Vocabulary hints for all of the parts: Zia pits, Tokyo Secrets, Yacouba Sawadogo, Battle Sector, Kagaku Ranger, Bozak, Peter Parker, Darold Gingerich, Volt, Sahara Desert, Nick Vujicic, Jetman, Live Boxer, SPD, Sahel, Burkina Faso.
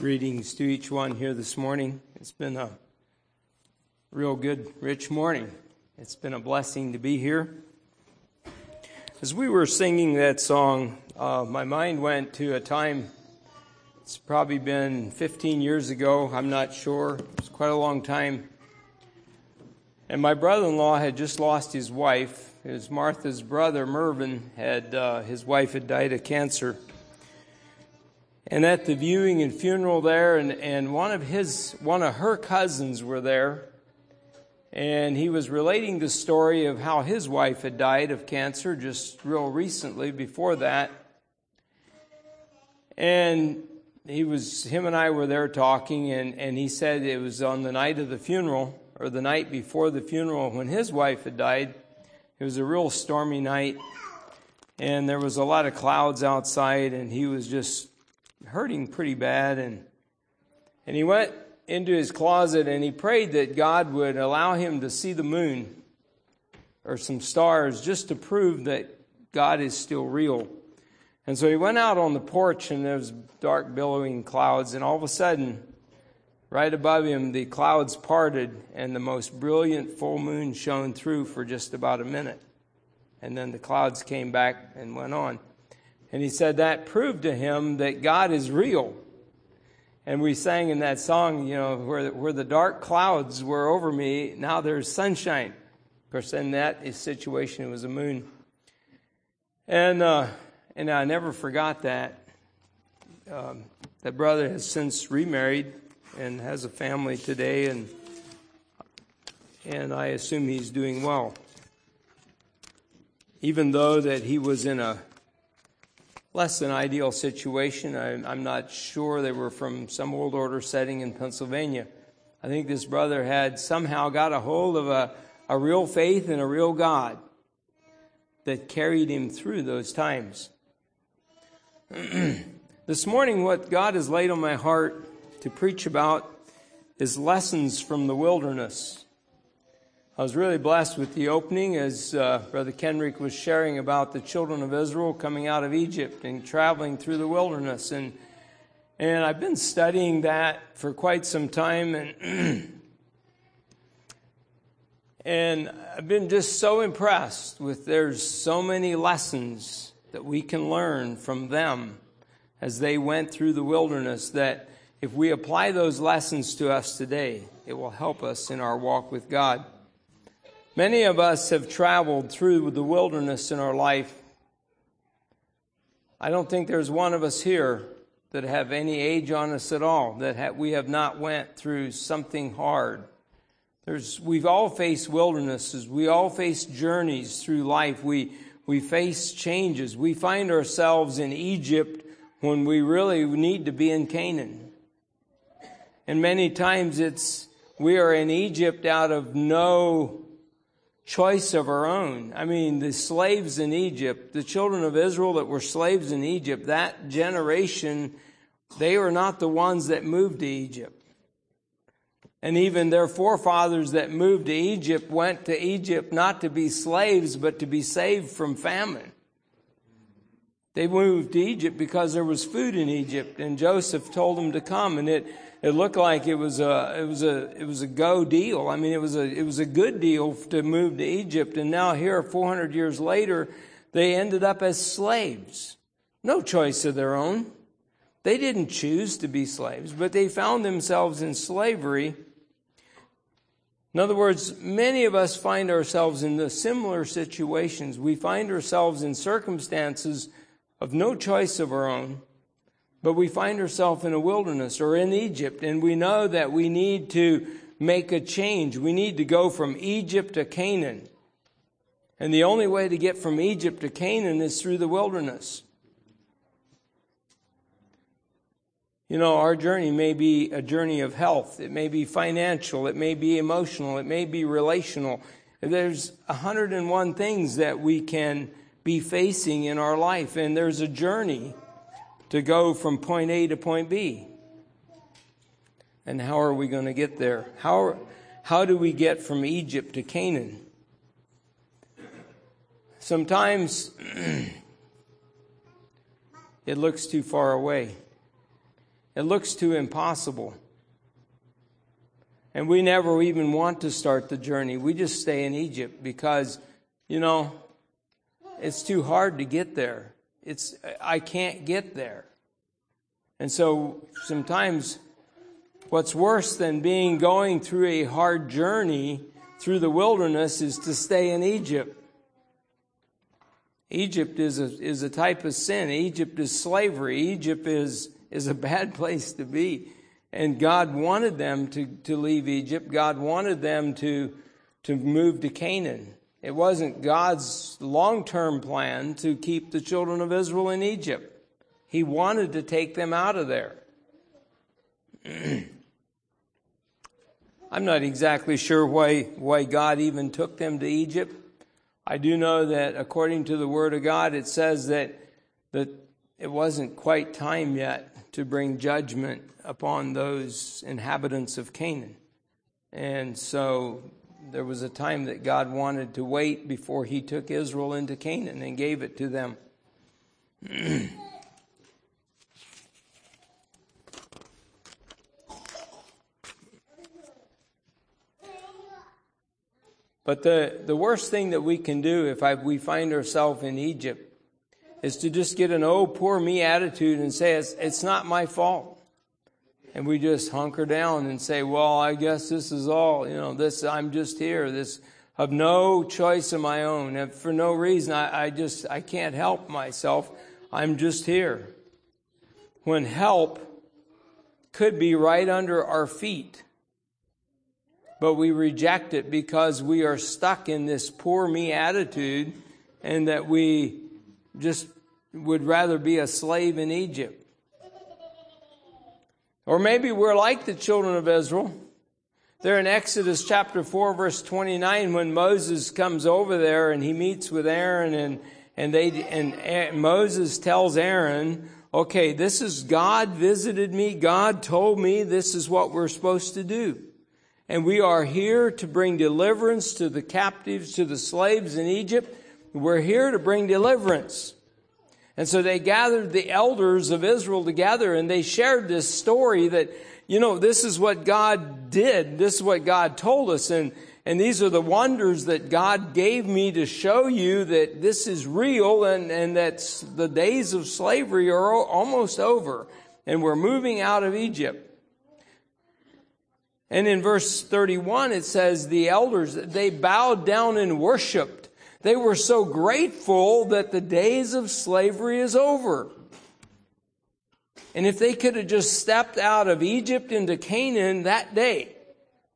Greetings to each one here this morning. It's been a real good, rich morning. It's been a blessing to be here. As we were singing that song, my mind went to a time, it's probably been 15 years ago, I'm not sure, it was quite a long time. And my brother-in-law had just lost his wife. It was Martha's brother, Mervyn, his wife had died of cancer. And at the viewing and funeral there, and one of her cousins were there, and he was relating the story of how his wife had died of cancer just real recently before that. And him and I were there talking, and he said it was on the night of the funeral, or the night before the funeral when his wife had died. It was a real stormy night, and there was a lot of clouds outside, and he was just hurting pretty bad, and he went into his closet and he prayed that God would allow him to see the moon or some stars just to prove that God is still real. And so he went out on the porch and there was dark billowing clouds, and all of a sudden, right above him, the clouds parted and the most brilliant full moon shone through for just about a minute. And then the clouds came back and went on. And he said that proved to him that God is real. And we sang in that song, you know, where the dark clouds were over me, now there's sunshine. Of course, in that situation, it was a moon. And I never forgot that. That brother has since remarried and has a family today, and I assume he's doing well. Even though that he was in a less than ideal situation. I'm not sure. They were from some old order setting in Pennsylvania. I think this brother had somehow got a hold of a real faith and a real God that carried him through those times. This morning, what God has laid on my heart to preach about is lessons from the wilderness. I was really blessed with the opening as Brother Kenrick was sharing about the children of Israel coming out of Egypt and traveling through the wilderness. And I've been studying that for quite some time. And I've been just so impressed with there's so many lessons that we can learn from them as they went through the wilderness, that if we apply those lessons to us today, it will help us in our walk with God. Many of us have traveled through the wilderness in our life. I don't think there's one of us here that have any age on us at all, that we have not went through something hard. We've all faced wildernesses. We all face journeys through life. We face changes. We find ourselves in Egypt when we really need to be in Canaan. And many times we are in Egypt out of no choice of our own. I mean, the slaves in Egypt, the children of Israel that were slaves in Egypt, that generation, they were not the ones that moved to Egypt. And even their forefathers that moved to Egypt went to Egypt not to be slaves, but to be saved from famine. They moved to Egypt because there was food in Egypt, and Joseph told them to come, and it looked like it was a go deal. I mean, it was a good deal to move to Egypt. And now here, 400 years later, they ended up as slaves. No choice of their own. They didn't choose to be slaves, but they found themselves in slavery. In other words, many of us find ourselves in the similar situations. We find ourselves in circumstances of no choice of our own. But we find ourselves in a wilderness or in Egypt, and we know that we need to make a change. We need to go from Egypt to Canaan. And the only way to get from Egypt to Canaan is through the wilderness. You know, our journey may be a journey of health. It may be financial. It may be emotional. It may be relational. There's 101 things that we can be facing in our life, and there's a journey to go from point A to point B. And how are we going to get there? How do we get from Egypt to Canaan? Sometimes it looks too far away. It It looks too impossible. And we never even want to start the journey. We just stay in Egypt because, you know, it's too hard to get there. I can't get there. And so sometimes what's worse than going through a hard journey through the wilderness is to stay in Egypt. Egypt is a type of sin. Egypt is slavery. Egypt is a bad place to be. And God wanted them to leave Egypt. God wanted them to move to Canaan. It wasn't God's long-term plan to keep the children of Israel in Egypt. He wanted to take them out of there. I'm not exactly sure why God even took them to Egypt. I do know that according to the Word of God, it says that it wasn't quite time yet to bring judgment upon those inhabitants of Canaan. And so there was a time that God wanted to wait before he took Israel into Canaan and gave it to them. But the worst thing that we can do if we find ourselves in Egypt is to just get an "oh, poor me" attitude and say, it's not my fault. And we just hunker down and say, well, I guess this is all, I'm just here. This of no choice of my own. And for no reason, I can't help myself. I'm just here. When help could be right under our feet. But we reject it because we are stuck in this poor me attitude, and that we just would rather be a slave in Egypt. Or maybe we're like the children of Israel. They're in Exodus chapter 4, verse 29, when Moses comes over there and he meets with Aaron, and Moses tells Aaron, okay, this is God visited me. God told me this is what we're supposed to do. And we are here to bring deliverance to the captives, to the slaves in Egypt. We're here to bring deliverance. And so they gathered the elders of Israel together, and they shared this story that, this is what God did. This is what God told us. And these are the wonders that God gave me to show you that this is real, and that the days of slavery are almost over. And we're moving out of Egypt. And in verse 31, it says the elders, they bowed down and worshiped. They were so grateful that the days of slavery is over. And if they could have just stepped out of Egypt into Canaan that day,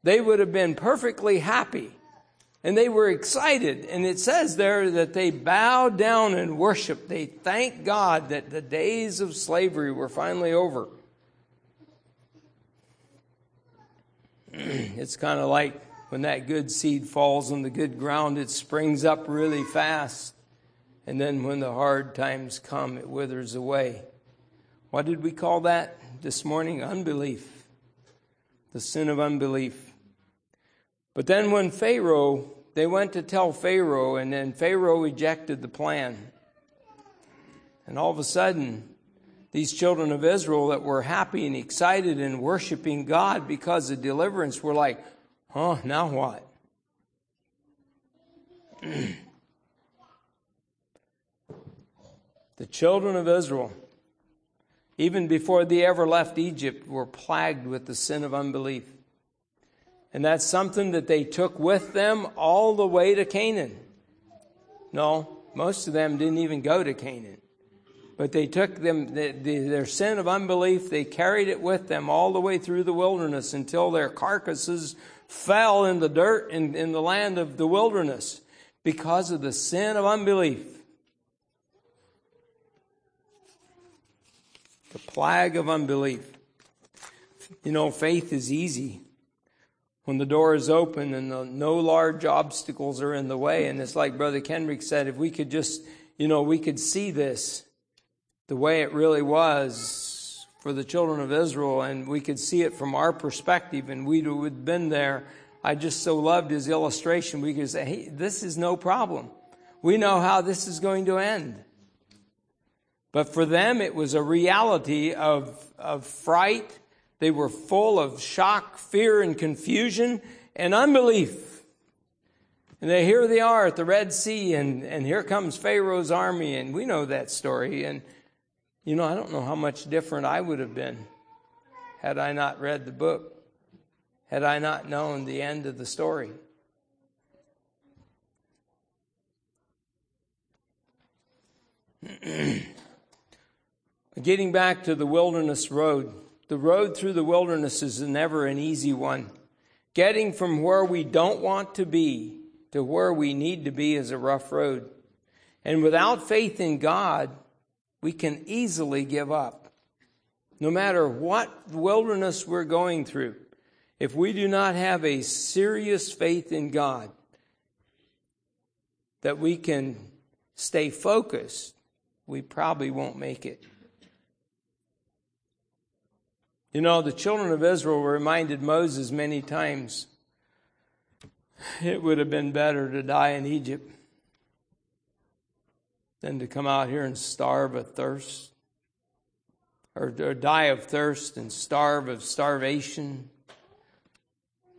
they would have been perfectly happy. And they were excited. And it says there that they bowed down and worshiped. They thanked God that the days of slavery were finally over. It's kind of like when that good seed falls on the good ground, it springs up really fast. And then when the hard times come, it withers away. What did we call that this morning? Unbelief. The sin of unbelief. But then when they went to tell Pharaoh, and then Pharaoh rejected the plan. And all of a sudden, these children of Israel that were happy and excited and worshiping God because of deliverance were like, huh, now what? The children of Israel, even before they ever left Egypt, were plagued with the sin of unbelief. And that's something that they took with them all the way to Canaan. No, most of them didn't even go to Canaan. But they took their sin of unbelief, they carried it with them all the way through the wilderness until their carcasses fell in the dirt in the land of the wilderness because of the sin of unbelief. The plague of unbelief. Faith is easy when the door is open and no large obstacles are in the way. And it's like Brother Kendrick said, if we could just, we could see this the way it really was for the children of Israel, and we could see it from our perspective, and we would have been there. I just so loved his illustration. We could say, hey, this is no problem. We know how this is going to end. But for them, it was a reality of fright. They were full of shock, fear, and confusion and unbelief. And they, here they are at the Red Sea, and here comes Pharaoh's army, and we know that story. And, you know, I don't know how much different I would have been had I not read the book, had I not known the end of the story. Getting back to the wilderness road, the road through the wilderness is never an easy one. Getting from where we don't want to be to where we need to be is a rough road. And without faith in God, we can easily give up. No matter what wilderness we're going through, if we do not have a serious faith in God, that we can stay focused, we probably won't make it. You know, the children of Israel reminded Moses many times, it would have been better to die in Egypt than to come out here and starve of thirst, or die of thirst and starve of starvation.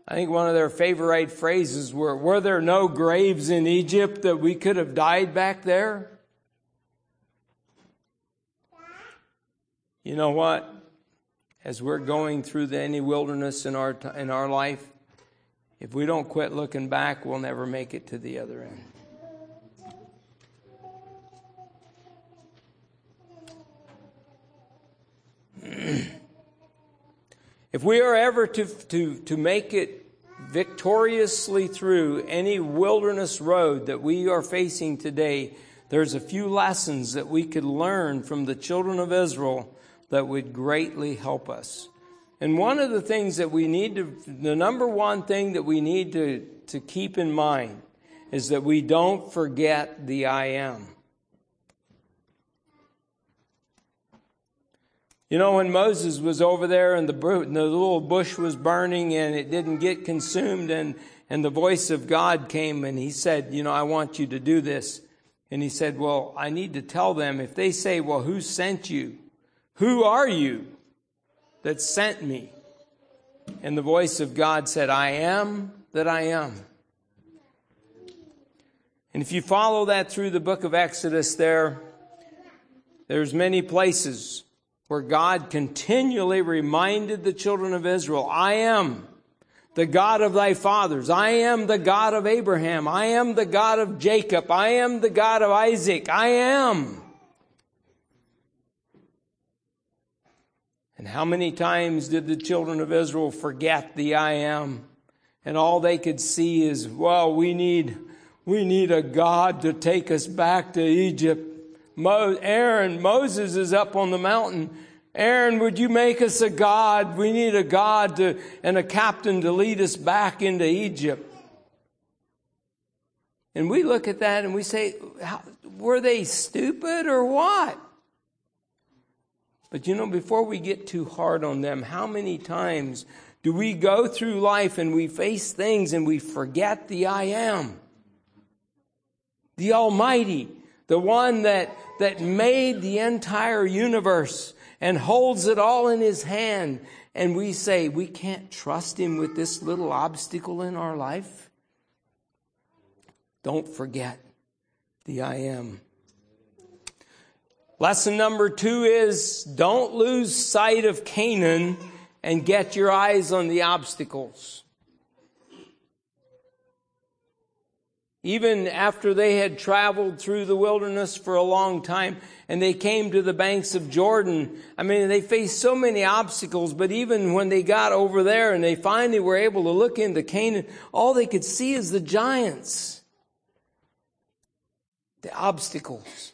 I think one of their favorite phrases were there no graves in Egypt that we could have died back there? You know what? As we're going through any wilderness in our life, if we don't quit looking back, we'll never make it to the other end. If we are ever to make it victoriously through any wilderness road that we are facing today, there's a few lessons that we could learn from the children of Israel that would greatly help us. And one of the things that we need to, the number one thing that we need to keep in mind is that we don't forget the I am. You know, when Moses was over there and the little bush was burning and it didn't get consumed, and the voice of God came and he said, you know, I want you to do this. And he said, well, I need to tell them, if they say, well, who sent you? Who are you that sent me? And the voice of God said, I am that I am. And if you follow that through the book of Exodus there's many places where God continually reminded the children of Israel, I am the God of thy fathers. I am the God of Abraham. I am the God of Jacob. I am the God of Isaac. I am. And how many times did the children of Israel forget the I am? And all they could see is, well, we need a God to take us back to Egypt. Moses is up on the mountain. Aaron, would you make us a God? We need a God and a captain to lead us back into Egypt. And we look at that and we say, were they stupid or what? But you know, before we get too hard on them, how many times do we go through life and we face things and we forget the I am? The Almighty. The one that made the entire universe and holds it all in his hand. And we say, we can't trust him with this little obstacle in our life. Don't forget the I am. Lesson number 2 is, don't lose sight of Canaan and get your eyes on the obstacles. Even after they had traveled through the wilderness for a long time and they came to the banks of Jordan, I mean, they faced so many obstacles, but even when they got over there and they finally were able to look into Canaan, all they could see is the giants, the obstacles.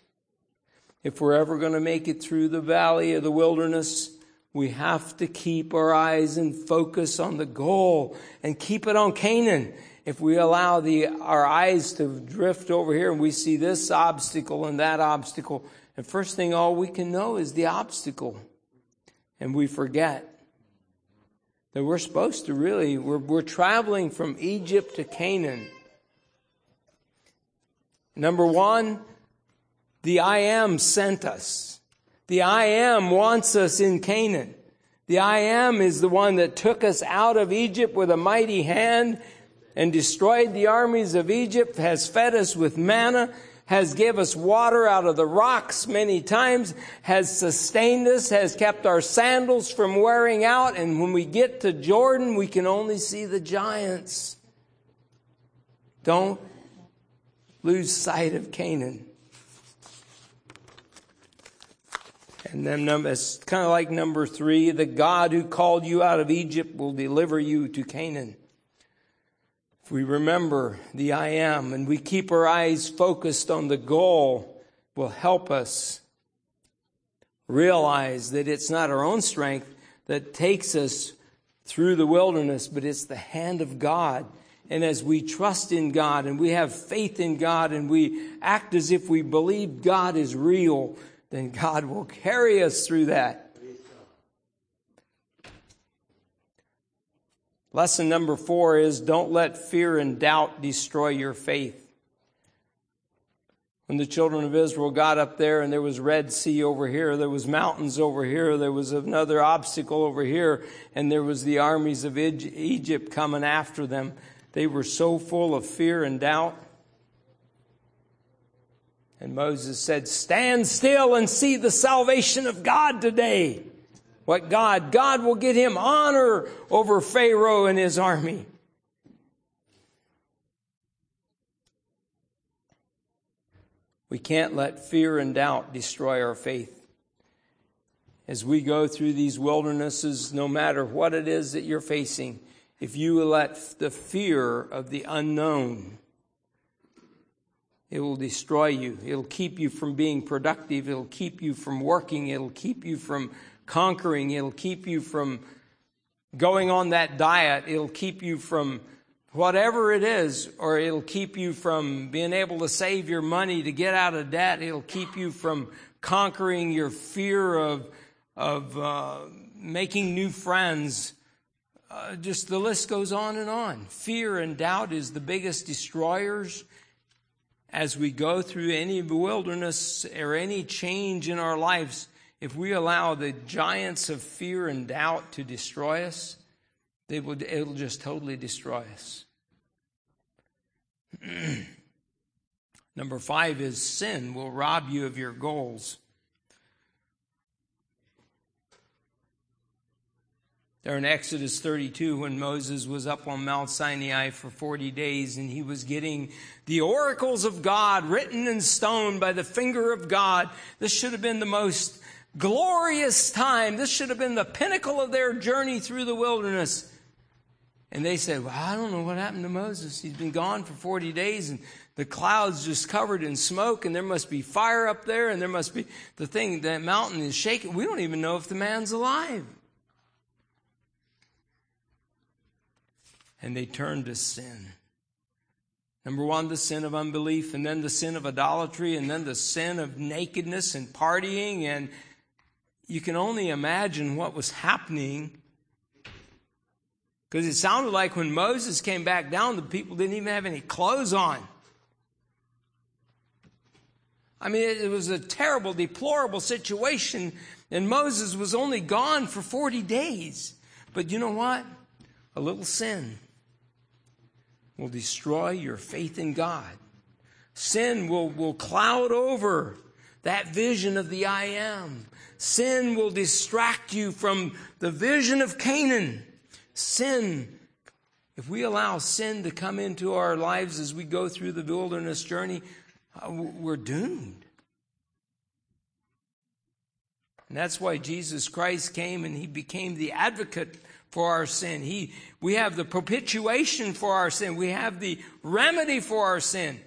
If we're ever going to make it through the valley of the wilderness, we have to keep our eyes and focus on the goal and keep it on Canaan. If we allow our eyes to drift over here and we see this obstacle and that obstacle, and first thing all we can know is the obstacle. And we forget that we're supposed to really, we're traveling from Egypt to Canaan. Number 1, the I am sent us. The I Am wants us in Canaan. The I Am is the one that took us out of Egypt with a mighty hand and destroyed the armies of Egypt, has fed us with manna, has gave us water out of the rocks many times, has sustained us, has kept our sandals from wearing out. And when we get to Jordan, we can only see the giants. Don't lose sight of Canaan. And then it's kind of like number 3, the God who called you out of Egypt will deliver you to Canaan. If we remember the I Am and we keep our eyes focused on the goal, will help us realize that it's not our own strength that takes us through the wilderness, but it's the hand of God. And as we trust in God and we have faith in God and we act as if we believe God is real, then God will carry us through that. Lesson number 4 is don't let fear and doubt destroy your faith. When the children of Israel got up there and there was Red Sea over here, there was mountains over here, there was another obstacle over here, and there was the armies of Egypt coming after them, they were so full of fear and doubt. And Moses said, stand still and see the salvation of God today. What God? God will get him honor over Pharaoh and his army. We can't let fear and doubt destroy our faith. As we go through these wildernesses, no matter what it is that you're facing, if you let the fear of the unknown, it will destroy you. It'll keep you from being productive. It'll keep you from working. It'll keep you from conquering. It'll keep you from going on that diet. It'll keep you from whatever it is, or it'll keep you from being able to save your money to get out of debt. It'll keep you from conquering your fear of making new friends. Just the list goes on and on. Fear and doubt is the biggest destroyers. As we go through any wilderness or any change in our lives, if we allow the giants of fear and doubt to destroy us, it'll just totally destroy us. Number 5 is sin will rob you of your goals. There in Exodus 32, when Moses was up on Mount Sinai for 40 days and he was getting the oracles of God written in stone by the finger of God, this should have been the most glorious time. This should have been the pinnacle of their journey through the wilderness. And they said, well, I don't know what happened to Moses. He's been gone for 40 days and the clouds just covered in smoke and there must be fire up there and there must be the thing, that mountain is shaking. We don't even know if the man's alive. And they turned to sin. Number 1, the sin of unbelief, and then the sin of idolatry, and then the sin of nakedness and partying. And you can only imagine what was happening, because it sounded like when Moses came back down, the people didn't even have any clothes on. I mean, it was a terrible, deplorable situation. And Moses was only gone for 40 days. But you know what? A little sin will destroy your faith in God. Sin will cloud over that vision of the I Am. Sin will distract you from the vision of Canaan. Sin, if we allow sin to come into our lives as we go through the wilderness journey, we're doomed. And that's why Jesus Christ came and he became the advocate for our sin. We have the propitiation for our sin. We have the remedy for our sin.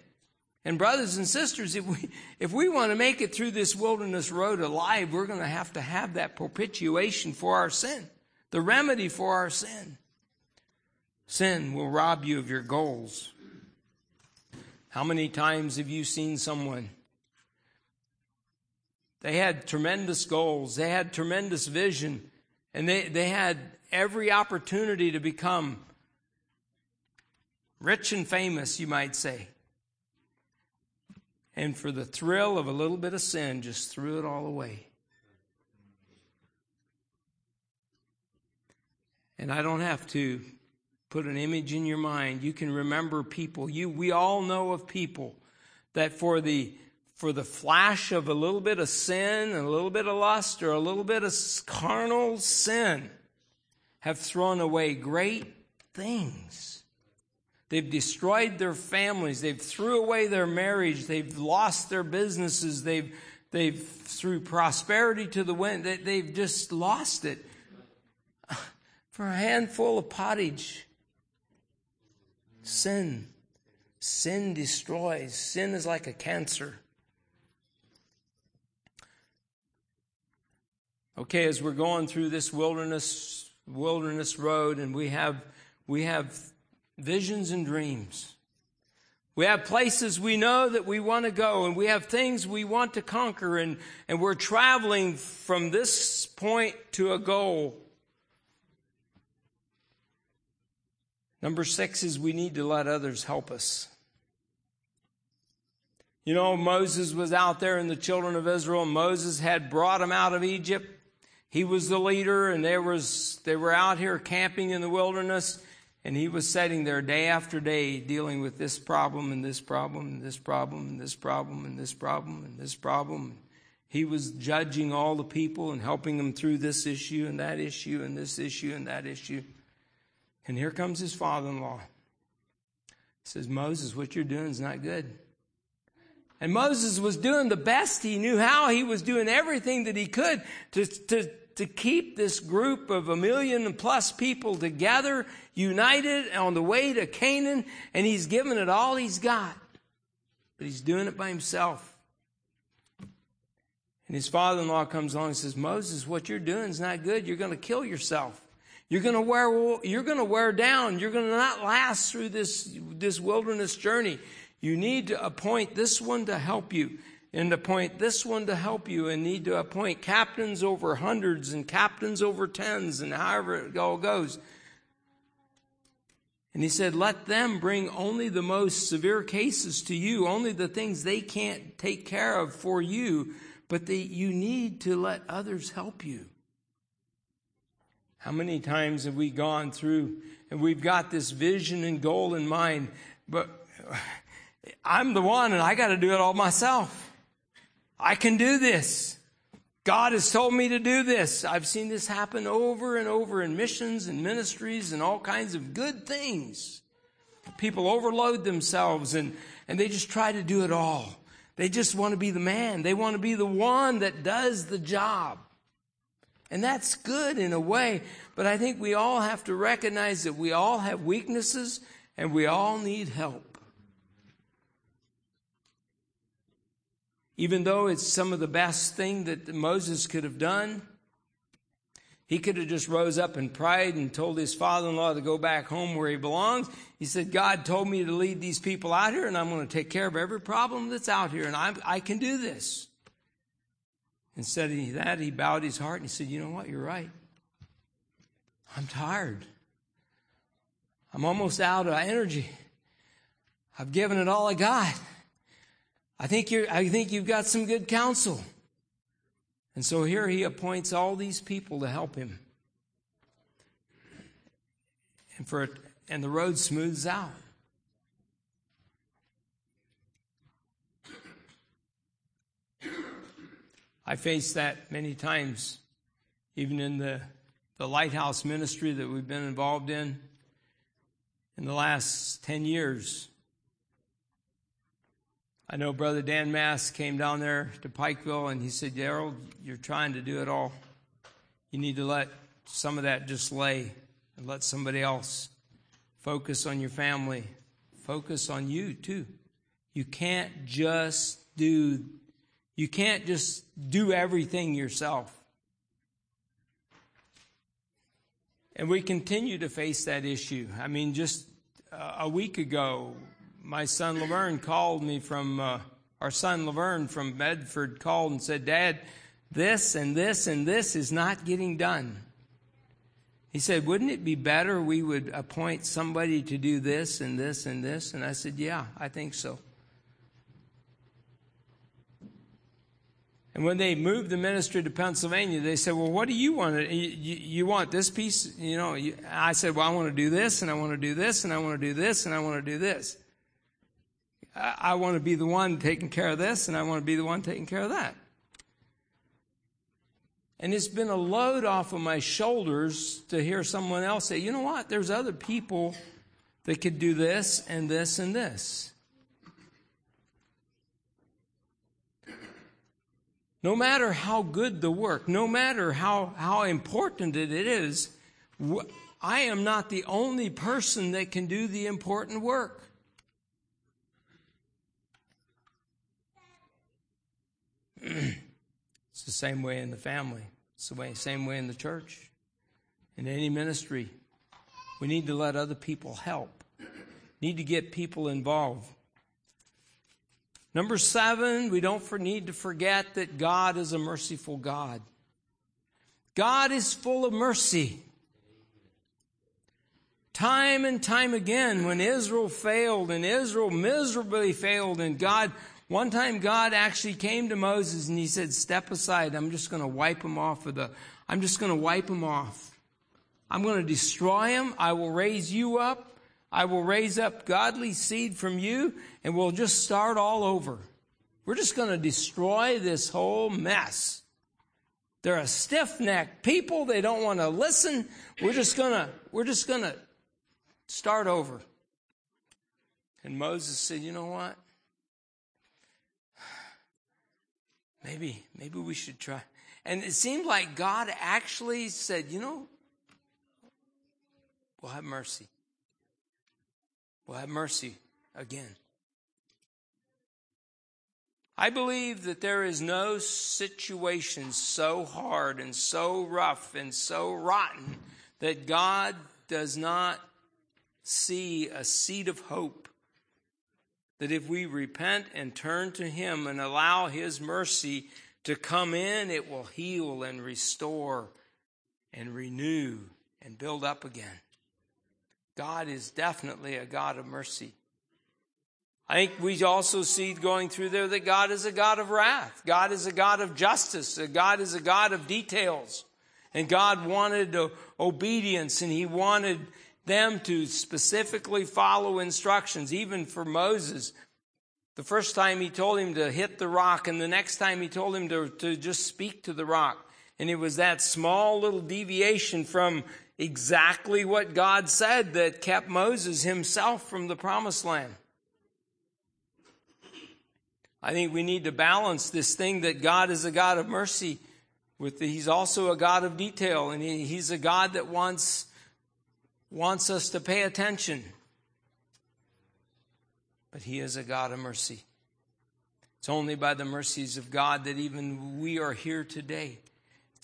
And brothers and sisters, if we want to make it through this wilderness road alive, we're going to have that propitiation for our sin, the remedy for our sin. Sin will rob you of your goals. How many times have you seen someone? They had tremendous goals. They had tremendous vision. And they had every opportunity to become rich and famous, you might say. And for the thrill of a little bit of sin, just threw it all away. And I don't have to put an image in your mind. You can remember people. We all know of people that for the flash of a little bit of sin, a little bit of lust, or a little bit of carnal sin, have thrown away great things. They've destroyed their families. They've threw away their marriage. They've lost their businesses. They've threw prosperity to the wind. They've just lost it for a handful of pottage. Sin. Sin destroys. Sin is like a cancer. Okay, as we're going through this wilderness road, and we have visions and dreams. We have places we know that we want to go, and we have things we want to conquer, and we're traveling from this point to a goal. Number 6 is we need to let others help us. You know, Moses was out there and the children of Israel. Moses had brought them out of Egypt. He was the leader, and they were out here camping in the wilderness. And he was sitting there day after day dealing with this problem and this problem and this problem and this problem and this problem and this problem. He was judging all the people and helping them through this issue and that issue and this issue and that issue. And here comes his father-in-law. He says, Moses, what you're doing is not good. And Moses was doing the best he knew how. He was doing everything that he could to keep this group of 1 million plus people together, united on the way to Canaan, and he's giving it all he's got. But he's doing it by himself. And his father-in-law comes along and says, Moses, what you're doing is not good. You're going to kill yourself. You're going to wear down. You're going to not last through this wilderness journey. You need to appoint this one to help you. And appoint this one to help you, and need to appoint captains over hundreds and captains over tens, and however it all goes. And he said, let them bring only the most severe cases to you, only the things they can't take care of for you, but you need to let others help you. How many times have we gone through, and we've got this vision and goal in mind, but I'm the one, and I got to do it all myself. I can do this. God has told me to do this. I've seen this happen over and over in missions and ministries and all kinds of good things. People overload themselves and they just try to do it all. They just want to be the man. They want to be the one that does the job. And that's good in a way, but I think we all have to recognize that we all have weaknesses and we all need help. Even though it's some of the best thing that Moses could have done, he could have just rose up in pride and told his father-in-law to go back home where he belongs. He said, God told me to lead these people out here, and I'm going to take care of every problem that's out here, and I can do this. Instead of that, he bowed his heart and he said, you know what, you're right. I'm tired. I'm almost out of energy. I've given it all I got. I think you've got some good counsel. And so here he appoints all these people to help him. And the road smooths out. I faced that many times, even in the Lighthouse ministry that we've been involved in the last 10 years. I know Brother Dan Mass came down there to Pikeville, and he said, Darold, you're trying to do it all. You need to let some of that just lay and let somebody else focus on your family. Focus on you, too. You can't just do everything yourself. And we continue to face that issue. I mean, just a week ago, my son Laverne called me from, our son Laverne from Medford called and said, Dad, this and this and this is not getting done. He said, wouldn't it be better we would appoint somebody to do this and this and this? And I said, yeah, I think so. And when they moved the ministry to Pennsylvania, they said, well, what do you want? You want this piece? You know, I said, well, I want to do this, and I want to do this, and I want to do this, and I want to do this. I want to be the one taking care of this, and I want to be the one taking care of that. And it's been a load off of my shoulders to hear someone else say, you know what, there's other people that could do this and this and this. No matter how good the work, no matter how important it is, I am not the only person that can do the important work. It's the same way in the family. It's the same way in the church. In any ministry, we need to let other people help. Need to get people involved. Number 7, we don't need to forget that God is a merciful God. God is full of mercy. Time and time again, when Israel failed, and Israel miserably failed, and one time God actually came to Moses and he said, step aside. I'm just going to wipe them off. I'm just going to wipe them off. I'm going to destroy them. I will raise you up. I will raise up godly seed from you, and we'll just start all over. We're just going to destroy this whole mess. They're a stiff-necked people. They don't want to listen. We're just going to start over. And Moses said, you know what? Maybe we should try. And it seemed like God actually said, you know, we'll have mercy. We'll have mercy again. I believe that there is no situation so hard and so rough and so rotten that God does not see a seed of hope. That if we repent and turn to Him and allow His mercy to come in, it will heal and restore and renew and build up again. God is definitely a God of mercy. I think we also see going through there that God is a God of wrath. God is a God of justice. God is a God of details. And God wanted obedience, and He wanted them to specifically follow instructions, even for Moses. The first time He told him to hit the rock, and the next time He told him to just speak to the rock. And it was that small little deviation from exactly what God said that kept Moses himself from the promised land. I think we need to balance this thing that God is a God of mercy with He's also a God of detail, and He's a God that wants us to pay attention. But He is a God of mercy. It's only by the mercies of God that even we are here today.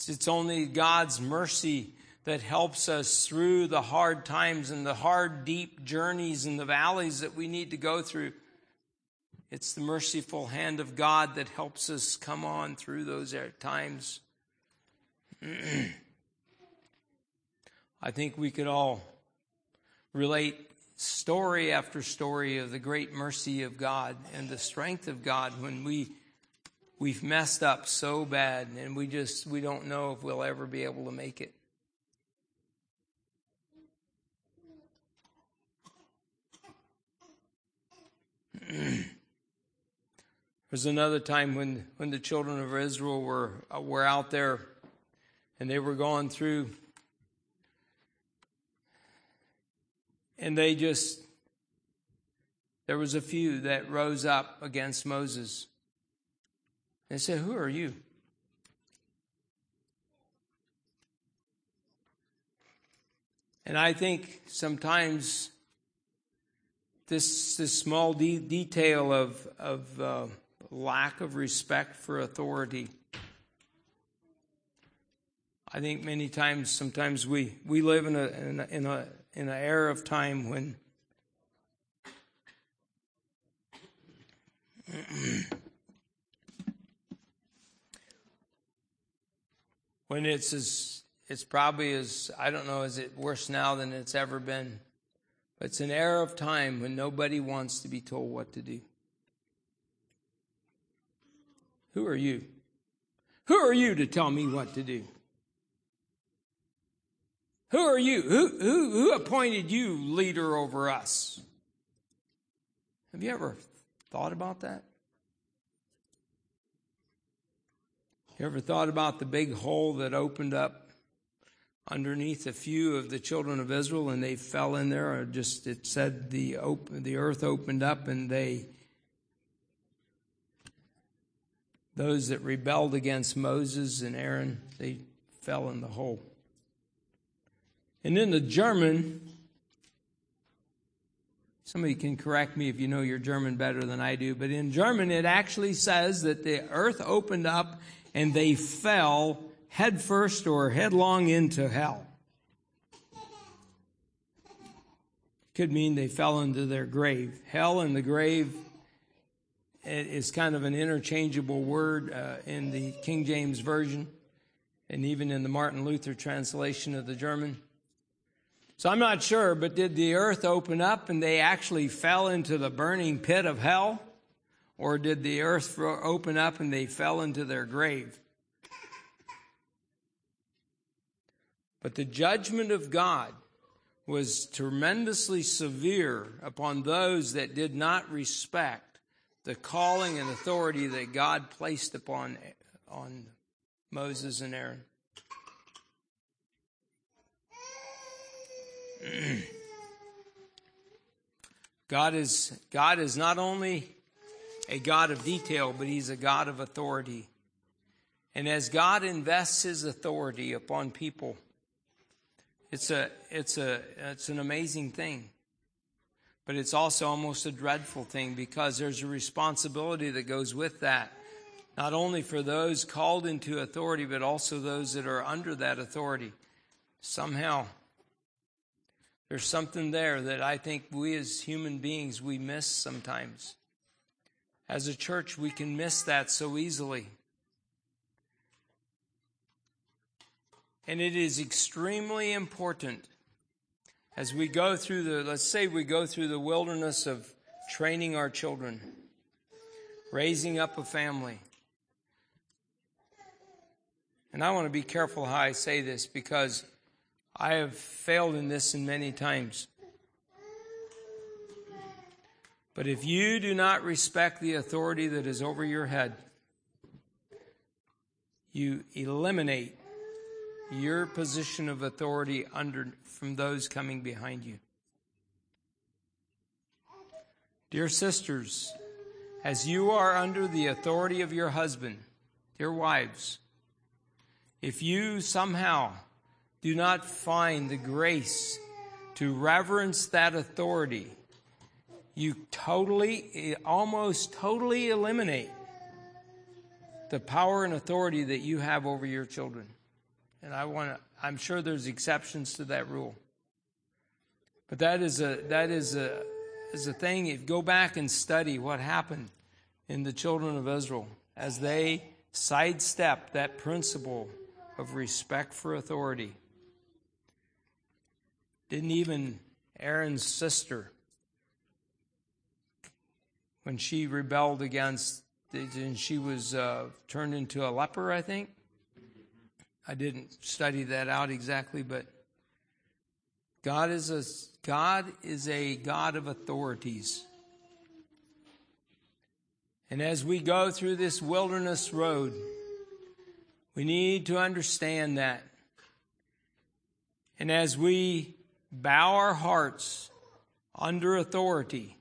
It's only God's mercy that helps us through the hard times and the hard, deep journeys and the valleys that we need to go through. It's the merciful hand of God that helps us come on through those times. I think we could all relate story after story of the great mercy of God and the strength of God when we've messed up so bad and we don't know if we'll ever be able to make it. There's another time when the children of Israel were out there and they were going through, and there was a few that rose up against Moses. They said, who are you? And I think sometimes this small detail of lack of respect for authority. I think many times, sometimes we live in an era of time when when it's probably as, I don't know, is it worse now than it's ever been? It's an era of time when nobody wants to be told what to do. Who are you? Who are you to tell me what to do? Who are you? Who appointed you leader over us? Have you ever thought about that? You ever thought about the big hole that opened up underneath a few of the children of Israel, and they fell in there? Or just it said the earth opened up, and those that rebelled against Moses and Aaron, they fell in the hole. And then the German, somebody can correct me if you know your German better than I do, but in German it actually says that the earth opened up and they fell headfirst or headlong into hell. Could mean they fell into their grave. Hell and the grave is kind of an interchangeable word in the King James Version and even in the Martin Luther translation of the German. So I'm not sure, but did the earth open up and they actually fell into the burning pit of hell? Or did the earth open up and they fell into their grave? But the judgment of God was tremendously severe upon those that did not respect the calling and authority that God placed upon Moses and Aaron. God is not only a God of detail, but he's a God of authority. And as God invests his authority upon people, it's an amazing thing. But it's also almost a dreadful thing, because there's a responsibility that goes with that, not only for those called into authority, but also those that are under that authority. Somehow there's something there that I think we as human beings, we miss sometimes. As a church, we can miss that so easily. And it is extremely important as we go through the wilderness of training our children, raising up a family. And I want to be careful how I say this, because I have failed in this in many times. But if you do not respect the authority that is over your head, you eliminate your position of authority from those coming behind you. Dear sisters, as you are under the authority of your husband, dear wives, if you somehow do not find the grace to reverence that authority, you almost totally eliminate the power and authority that you have over your children. And I'm sure there's exceptions to that rule. But that is a thing. If go back and study what happened in the children of Israel as they sidestepped that principle of respect for authority. Didn't even Aaron's sister, when she rebelled against, and she was turned into a leper, I think. I didn't study that out exactly, but God is a God of authorities. And as we go through this wilderness road, we need to understand that. And as we bow our hearts under authority,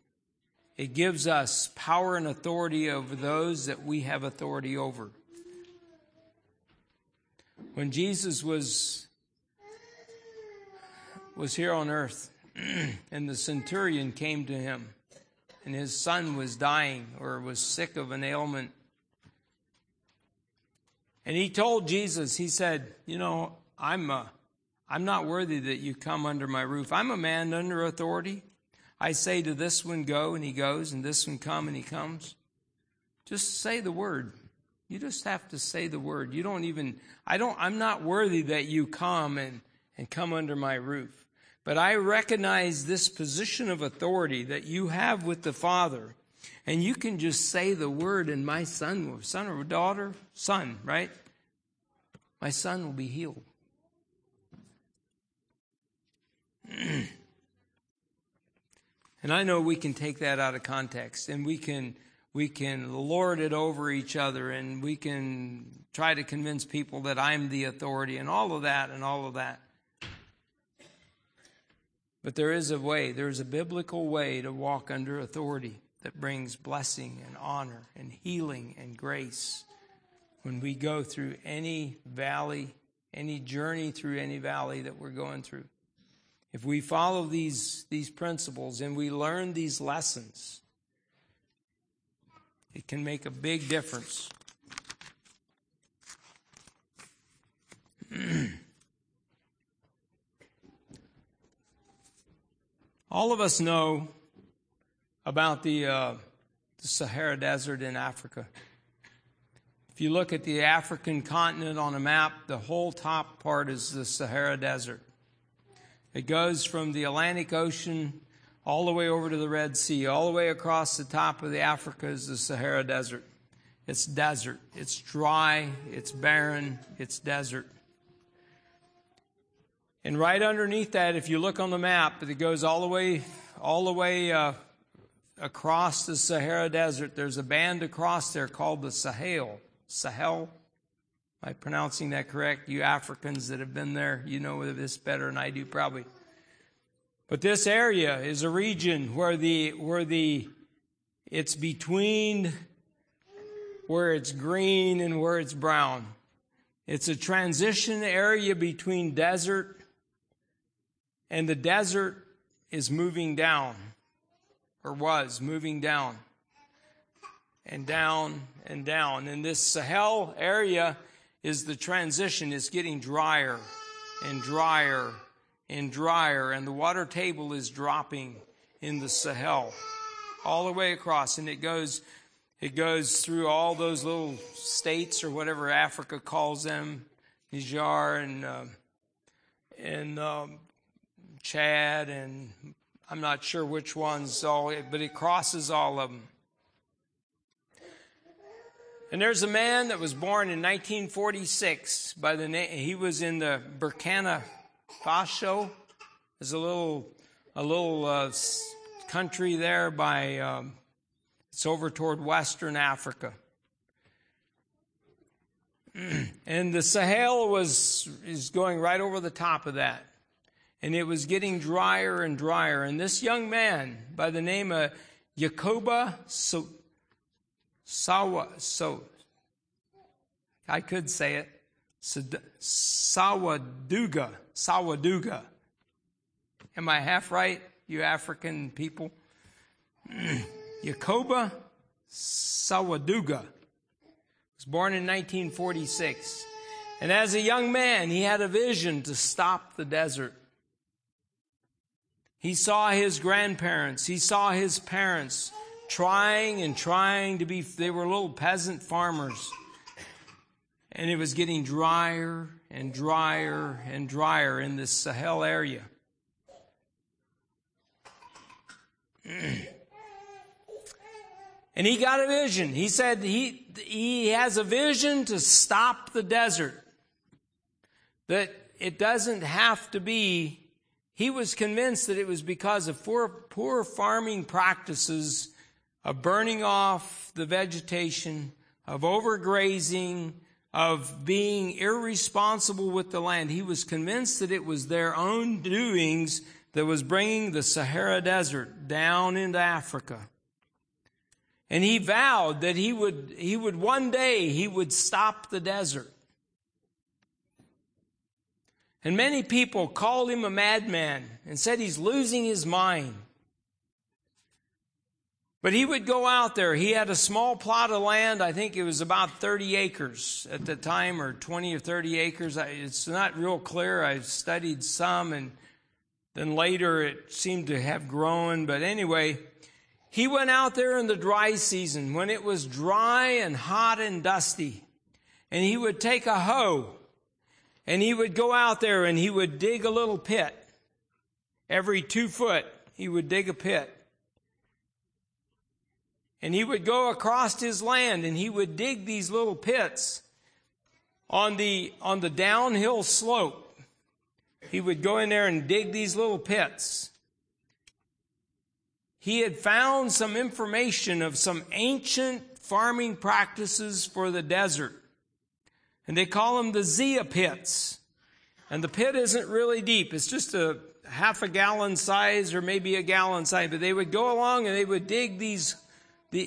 it gives us power and authority over those that we have authority over. When Jesus was here on earth, and the centurion came to him, and his son was dying or was sick of an ailment, and he told Jesus, he said, I'm not worthy that you come under my roof. I'm a man under authority. I say to this one, go, and he goes, and this one, come, and he comes. Just say the word. You just have to say the word. I'm not worthy that you come and come under my roof. But I recognize this position of authority that you have with the Father. And you can just say the word, and my son or daughter, right? My son will be healed. And I know we can take that out of context, and we can lord it over each other, and we can try to convince people that I'm the authority and all of that. But there is a way, there is a biblical way to walk under authority that brings blessing and honor and healing and grace. When we go through any valley, any journey through any valley that we're going through, if we follow these principles and we learn these lessons, it can make a big difference. All of us know about the Sahara Desert in Africa. If you look at the African continent on a map, the whole top part is the Sahara Desert. It goes from the Atlantic Ocean all the way over to the Red Sea, all the way across the top of the Africa is the Sahara Desert. It's desert. It's dry. It's barren. It's desert. And right underneath that, if you look on the map, it goes all the way across the Sahara Desert. There's a band across there called the Sahel. Sahel. Am I pronouncing that correct? You Africans that have been there, you know this better than I do probably. But this area is a region where it's between where it's green and where it's brown. It's a transition area between desert, and the desert is moving down, or was moving down and down and down. And this Sahel area is the transition. It's getting drier and drier and drier, and the water table is dropping in the Sahel all the way across, and it goes through all those little states or whatever Africa calls them, Niger and Chad, and I'm not sure which ones all, but it crosses all of them. And there's a man that was born in 1946 by the name. He was in the Burkina Faso. There's a little country there by. It's over toward Western Africa. And the Sahel is going right over the top of that. And it was getting drier and drier. And this young man by the name of Yacouba Sawadogo, I could say it, Sawadogo. Am I half right, you African people? Yacouba Sawadogo was born in 1946. And as a young man, he had a vision to stop the desert. He saw his grandparents, he saw his parents trying to be, they were little peasant farmers. And it was getting drier and drier and drier in this Sahel area. And he got a vision. He said he has a vision to stop the desert. That it doesn't have to be. He was convinced that it was because of poor farming practices, of burning off the vegetation, of overgrazing, of being irresponsible with the land. He was convinced that it was their own doings that was bringing the Sahara Desert down into Africa. And he vowed that he would one day, he would stop the desert. And many people called him a madman and said he's losing his mind. But he would go out there. He had a small plot of land. I think it was about 30 acres at the time, or 20 or 30 acres. It's not real clear. I've studied some, and then later it seemed to have grown. But anyway, he went out there in the dry season when it was dry and hot and dusty. And he would take a hoe and he would go out there and he would dig a little pit. Every 2 foot, he would dig a pit. And he would go across his land and he would dig these little pits. On the downhill slope, he would go in there and dig these little pits. He had found some information of some ancient farming practices for the desert. And they call them the Zia pits. And the pit isn't really deep. It's just a half a gallon size or maybe a gallon size. But they would go along and they would dig these.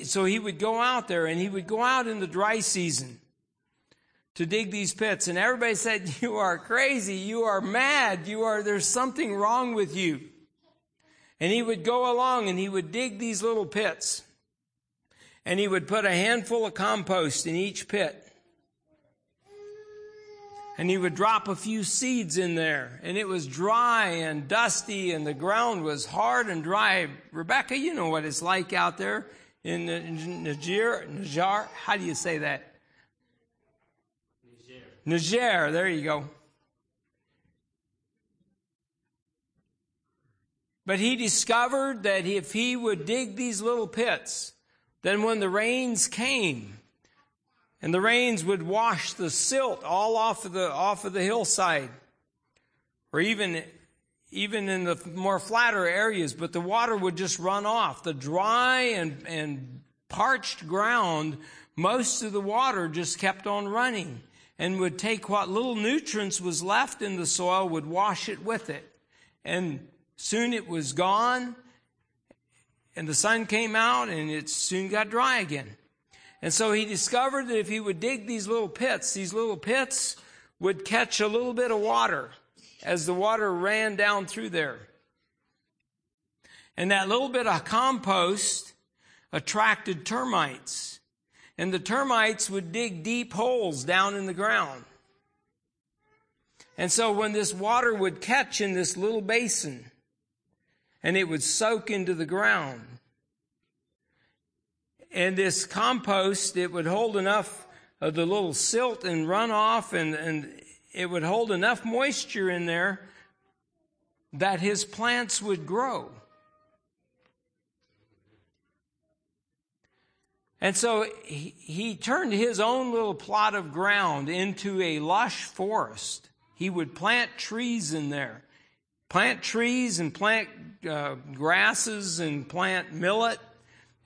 So he would go out there, and he would go out in the dry season to dig these pits. And everybody said, "You are crazy. You are mad. There's something wrong with you." And he would go along and he would dig these little pits. And he would put a handful of compost in each pit. And he would drop a few seeds in there. And it was dry and dusty, and the ground was hard and dry. Rebecca, you know what it's like out there in Niger. How do you say that? Niger, there you go. But he discovered that if he would dig these little pits, then when the rains came, and the rains would wash the silt all off of the hillside, or even in the more flatter areas, but the water would just run off. The dry and parched ground, most of the water just kept on running, and would take what little nutrients was left in the soil, would wash it with it. And soon it was gone, and the sun came out, and it soon got dry again. And so he discovered that if he would dig these little pits would catch a little bit of water as the water ran down through there. And that little bit of compost attracted termites. And the termites would dig deep holes down in the ground. And so when this water would catch in this little basin, and it would soak into the ground, and this compost, it would hold enough of the little silt and runoff, and it would hold enough moisture in there that his plants would grow. And so he turned his own little plot of ground into a lush forest. He would plant trees in there, plant trees and plant grasses and plant millet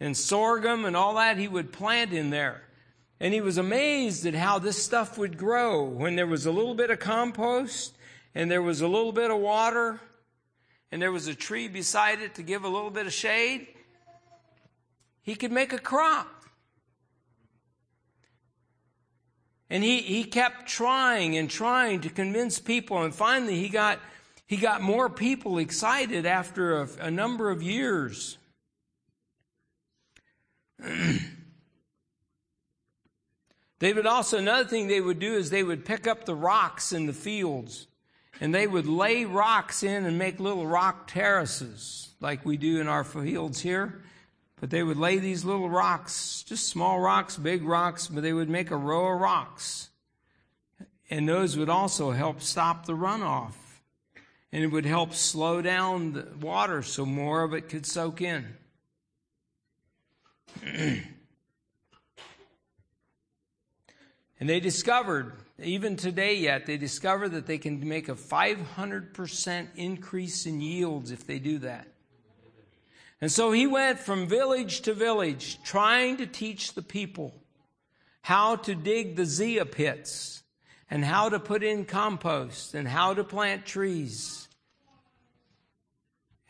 and sorghum and all that he would plant in there. And he was amazed at how this stuff would grow when there was a little bit of compost and there was a little bit of water and there was a tree beside it to give a little bit of shade. He could make a crop. And he kept trying to convince people. And finally, he got more people excited after a number of years. They would also, another thing they would do is they would pick up the rocks in the fields. And they would lay rocks in and make little rock terraces like we do in our fields here. But they would lay these little rocks, just small rocks, big rocks, but they would make a row of rocks. And those would also help stop the runoff. And it would help slow down the water so more of it could soak in. And they discovered, even today yet, they discovered that they can make a 500% increase in yields if they do that. And so he went from village to village trying to teach the people how to dig the Zia pits and how to put in compost and how to plant trees.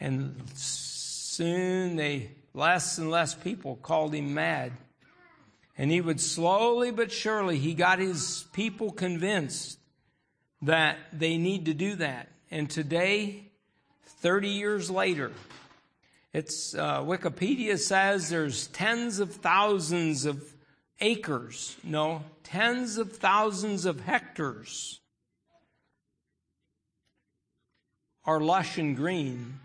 And soon less and less people called him mad. And he would slowly but surely, he got his people convinced that they need to do that. And today, 30 years later, Wikipedia says there's tens of thousands of hectares are lush and green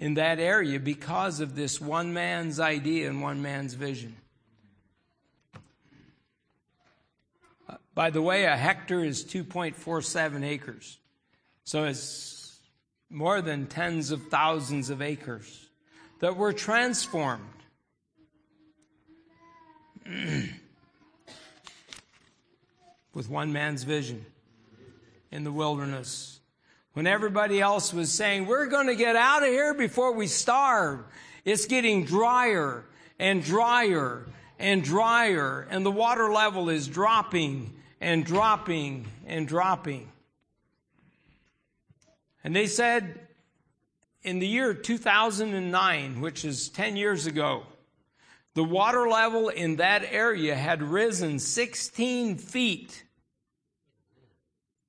in that area because of this one man's idea and one man's vision. By the way, a hectare is 2.47 acres. So it's more than tens of thousands of acres that were transformed. with one man's vision in the wilderness. When everybody else was saying, we're going to get out of here before we starve. It's getting drier and drier and drier, and the water level is dropping and dropping and dropping. And they said in the year 2009, which is 10 years ago, the water level in that area had risen 16 feet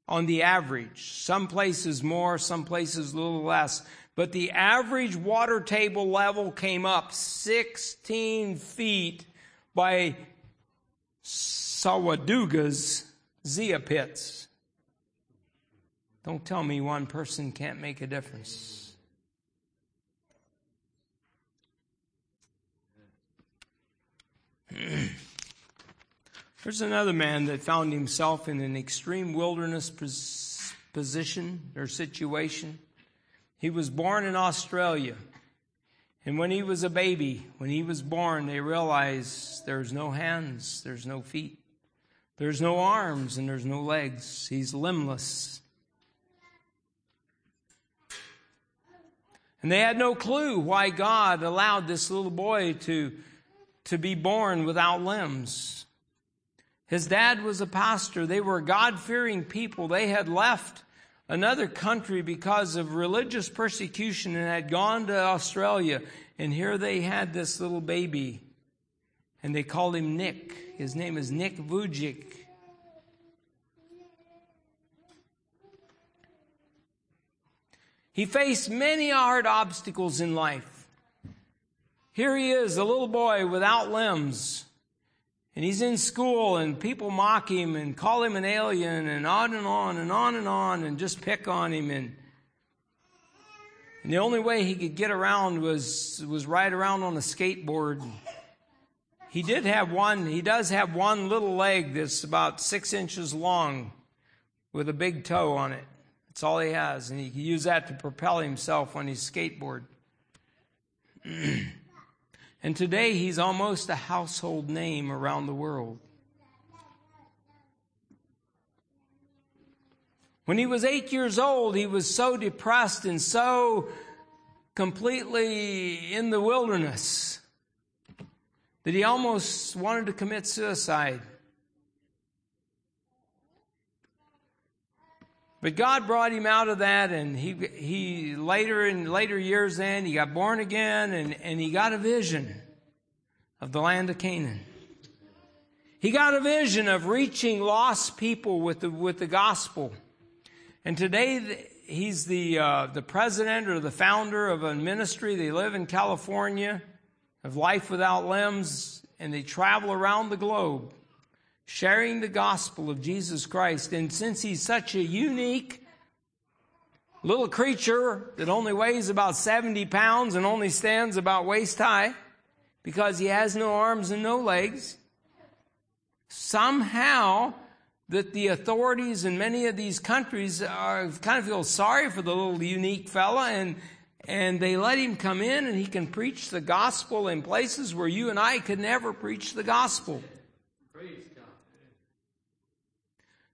on the average. Some places more, some places a little less. But the average water table level came up 16 feet by Sawadogo's Zia pits. Don't tell me one person can't make a difference. There's another man that found himself in an extreme wilderness position or situation. He was born in Australia. And when he was a baby, when he was born, they realized there's no hands, there's no feet, there's no arms, and there's no legs. He's limbless. And they had no clue why God allowed this little boy to be born without limbs. His dad was a pastor. They were God-fearing people. They had left another country because of religious persecution and had gone to Australia. And here they had this little baby. And they called him Nick. His name is Nick Vujicic. He faced many hard obstacles in life. Here he is, a little boy without limbs, and he's in school, and people mock him and call him an alien, and on and on and on and on, and just pick on him. And the only way he could get around was ride around on a skateboard. He does have one little leg that's about 6 inches long with a big toe on it. That's all he has, and he can use that to propel himself on his skateboard. And today, he's almost a household name around the world. When he was 8 years old, he was so depressed and so completely in the wilderness that he almost wanted to commit suicide. But God brought him out of that, and he later in later years then, he got born again, and he got a vision of the land of Canaan. He got a vision of reaching lost people with the gospel. And today he's the president or the founder of a ministry. They live in California, of Life Without Limbs, and they travel around the globe, sharing the gospel of Jesus Christ. And since he's such a unique little creature that only weighs about 70 pounds and only stands about waist high, because he has no arms and no legs, somehow that the authorities in many of these countries kind of feel sorry for the little unique fella, and they let him come in, and he can preach the gospel in places where you and I could never preach the gospel.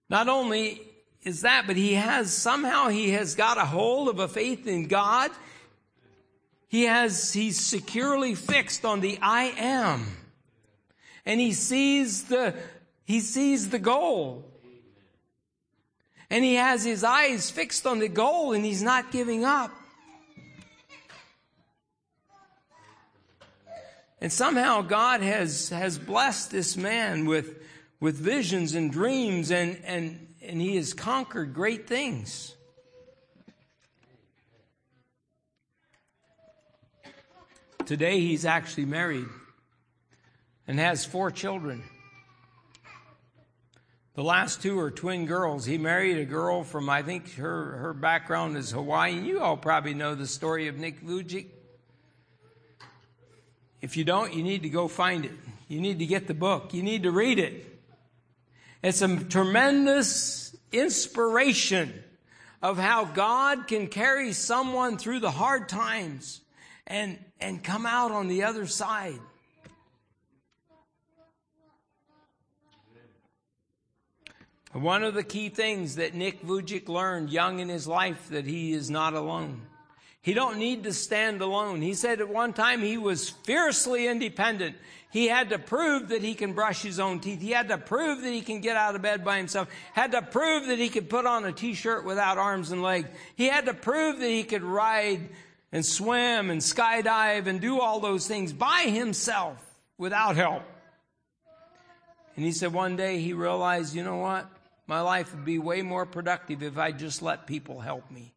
Not only is that, but he has got a hold of a faith in God. He's securely fixed on the I am. And he sees the goal. And he has his eyes fixed on the goal, and he's not giving up. And somehow God has blessed this man with visions and dreams, and he has conquered great things. Today he's actually married and has 4 children. The last 2 are twin girls. He married a girl from, I think her background is Hawaiian. You all probably know the story of Nick Vujicic. If you don't, you need to go find it. You need to get the book. You need to read it. It's a tremendous inspiration of how God can carry someone through the hard times and come out on the other side. One of the key things that Nick Vujicic learned young in his life, that he is not alone. He don't need to stand alone. He said at one time he was fiercely independent. He had to prove that he can brush his own teeth. He had to prove that he can get out of bed by himself. Had to prove that he could put on a t-shirt without arms and legs. He had to prove that he could ride and swim and skydive and do all those things by himself without help. And he said one day he realized, you know what? My life would be way more productive if I just let people help me.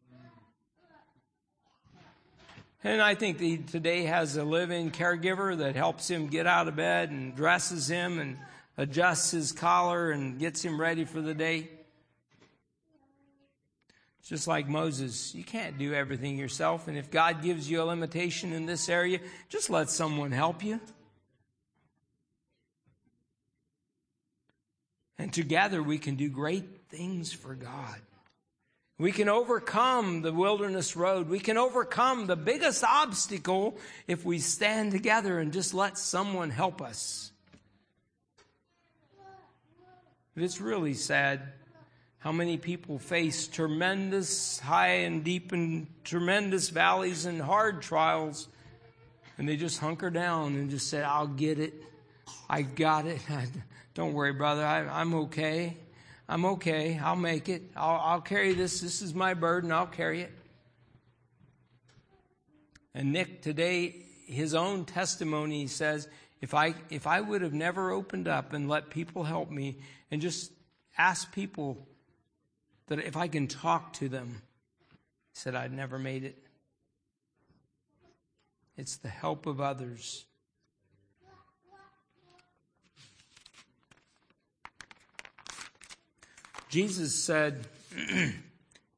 And I think that he today has a live-in caregiver that helps him get out of bed and dresses him and adjusts his collar and gets him ready for the day. Just like Moses, you can't do everything yourself. And if God gives you a limitation in this area, just let someone help you. And together we can do great things for God. We can overcome the wilderness road. We can overcome the biggest obstacle if we stand together and just let someone help us. It's really sad how many people face tremendous high and deep and tremendous valleys and hard trials, and they just hunker down and just say, I'll get it. I got it. Don't worry, brother. I'm okay. I'm okay. I'll make it. I'll carry this. This is my burden. I'll carry it. And Nick today, his own testimony says, if I would have never opened up and let people help me and just asked people that if I can talk to them, he said, I'd never made it. It's the help of others. Jesus said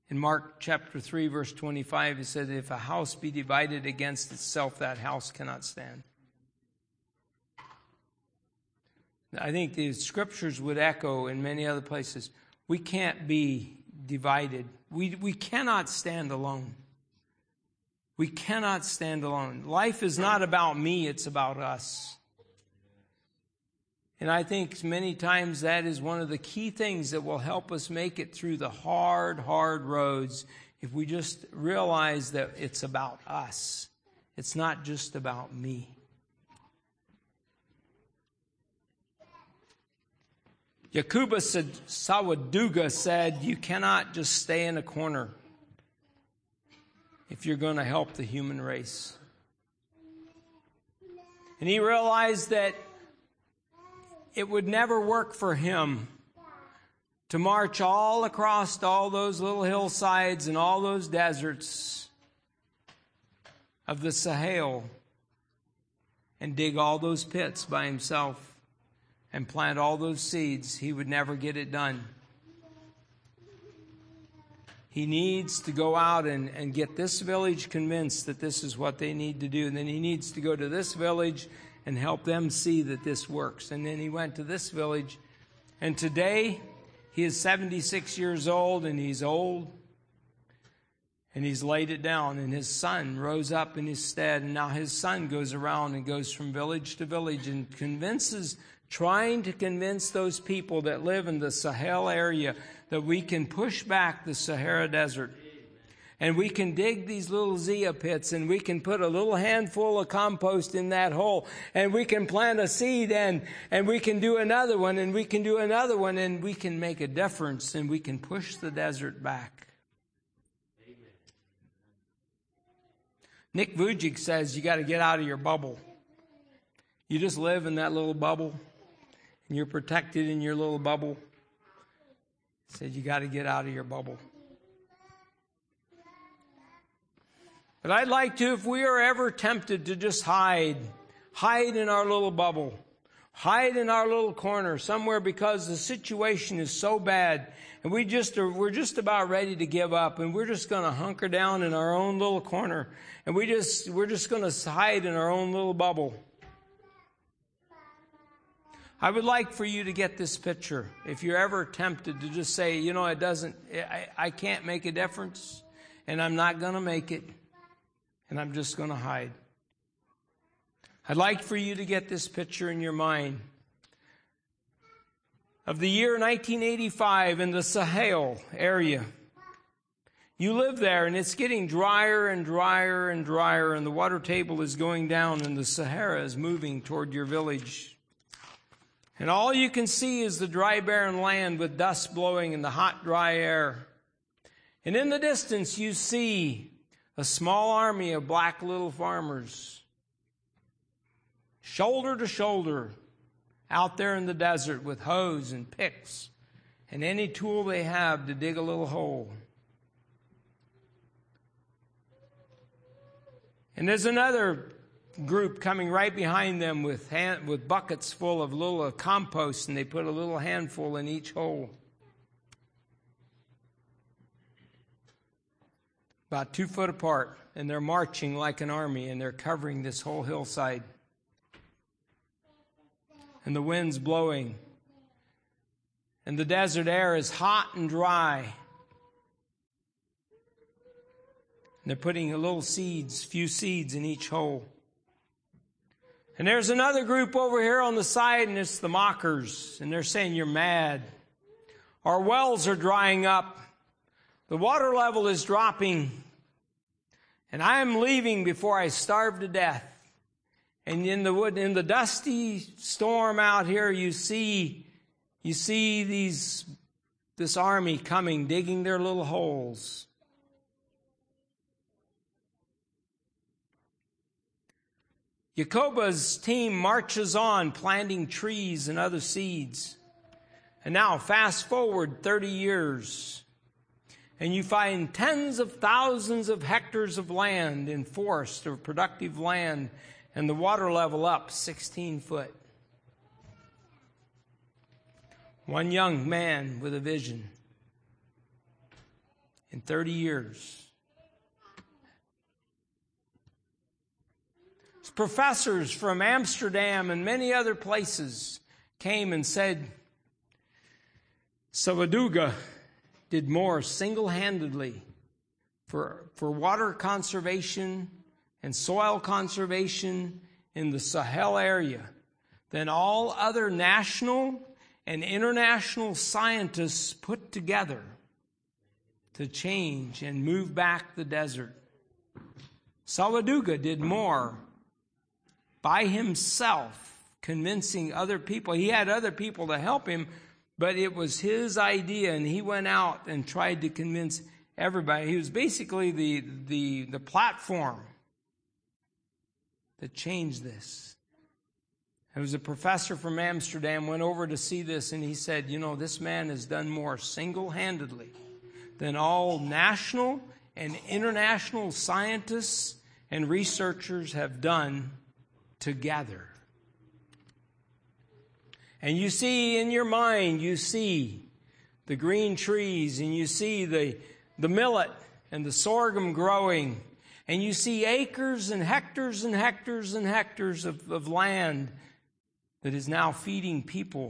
in Mark chapter 3, verse 25, he said, if a house be divided against itself, that house cannot stand. I think the scriptures would echo in many other places. We can't be divided. We cannot stand alone. We cannot stand alone. Life is not about me, it's about us. And I think many times that is one of the key things that will help us make it through the hard roads if we just realize that it's about us. It's not just about me. Yacouba Sawadogo said, you cannot just stay in a corner if you're going to help the human race. And he realized that it would never work for him to march all across all those little hillsides and all those deserts of the Sahel and dig all those pits by himself and plant all those seeds. He would never get it done. He needs to go out and get this village convinced that this is what they need to do. And then he needs to go to this village and help them see that this works. And then he went to this village. And today, he is 76 years old. And he's laid it down. And his son rose up in his stead. And now his son goes around and goes from village to village and trying to convince those people that live in the Sahel area that we can push back the Sahara Desert. And we can dig these little zea pits, and we can put a little handful of compost in that hole, and we can plant a seed, and we can do another one, and we can do another one, and we can make a difference, and we can push the desert back. Amen. Nick Vujicic says you got to get out of your bubble. You just live in that little bubble, and you're protected in your little bubble. He said you got to get out of your bubble. But I'd like to, if we are ever tempted to just hide in our little bubble, hide in our little corner somewhere because the situation is so bad and we're just about ready to give up and we're just going to hunker down in our own little corner and we're just going to hide in our own little bubble. I would like for you to get this picture. If you're ever tempted to just say, you know, I can't make a difference and I'm not going to make it. And I'm just going to hide. I'd like for you to get this picture in your mind of the year 1985 in the Sahel area. You live there, and it's getting drier and drier and drier, and the water table is going down, and the Sahara is moving toward your village. And all you can see is the dry, barren land with dust blowing and the hot, dry air. And in the distance, you see a small army of black little farmers, shoulder to shoulder, out there in the desert with hoes and picks and any tool they have to dig a little hole. And there's another group coming right behind them with buckets full of little compost, and they put a little handful in each hole. About 2 foot apart, and they're marching like an army, and they're covering this whole hillside. And the wind's blowing, and the desert air is hot and dry. And they're putting a little few seeds in each hole. And there's another group over here on the side, and it's the mockers, and they're saying, "You're mad. Our wells are drying up. The water level is dropping, and I am leaving before I starve to death." And in the dusty storm out here, you see this army coming, digging their little holes. Yacouba's team marches on, planting trees and other seeds. And now, fast forward 30 years, and you find tens of thousands of hectares of land in forest or productive land, and the water level up 16 foot. One young man with a vision. In 30 years. Professors from Amsterdam and many other places came and said, Sawadogo did more single-handedly for water conservation and soil conservation in the Sahel area than all other national and international scientists put together to change and move back the desert. Sawadogo did more by himself, convincing other people. He had other people to help him, but it was his idea, and he went out and tried to convince everybody. He was basically the platform that changed this. It was a professor from Amsterdam went over to see this, and he said, this man has done more single-handedly than all national and international scientists and researchers have done together. And you see in your mind, you see the green trees, and you see the millet and the sorghum growing. And you see acres and hectares and hectares and hectares of land that is now feeding people.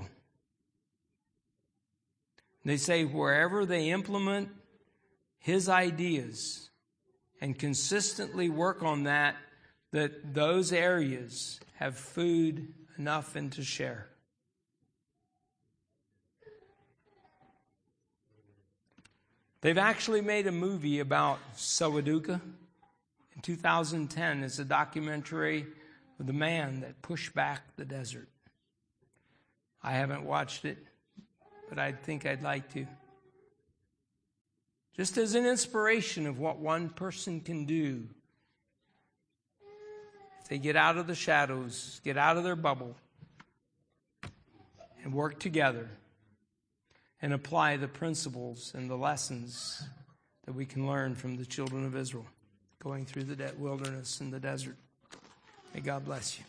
And they say wherever they implement his ideas and consistently work on that those areas have food enough and to share. They've actually made a movie about Sawadogo. In 2010, it's a documentary of the man that pushed back the desert. I haven't watched it, but I think I'd like to. Just as an inspiration of what one person can do if they get out of the shadows, get out of their bubble, and work together and apply the principles and the lessons that we can learn from the children of Israel, going through the wilderness and the desert. May God bless you.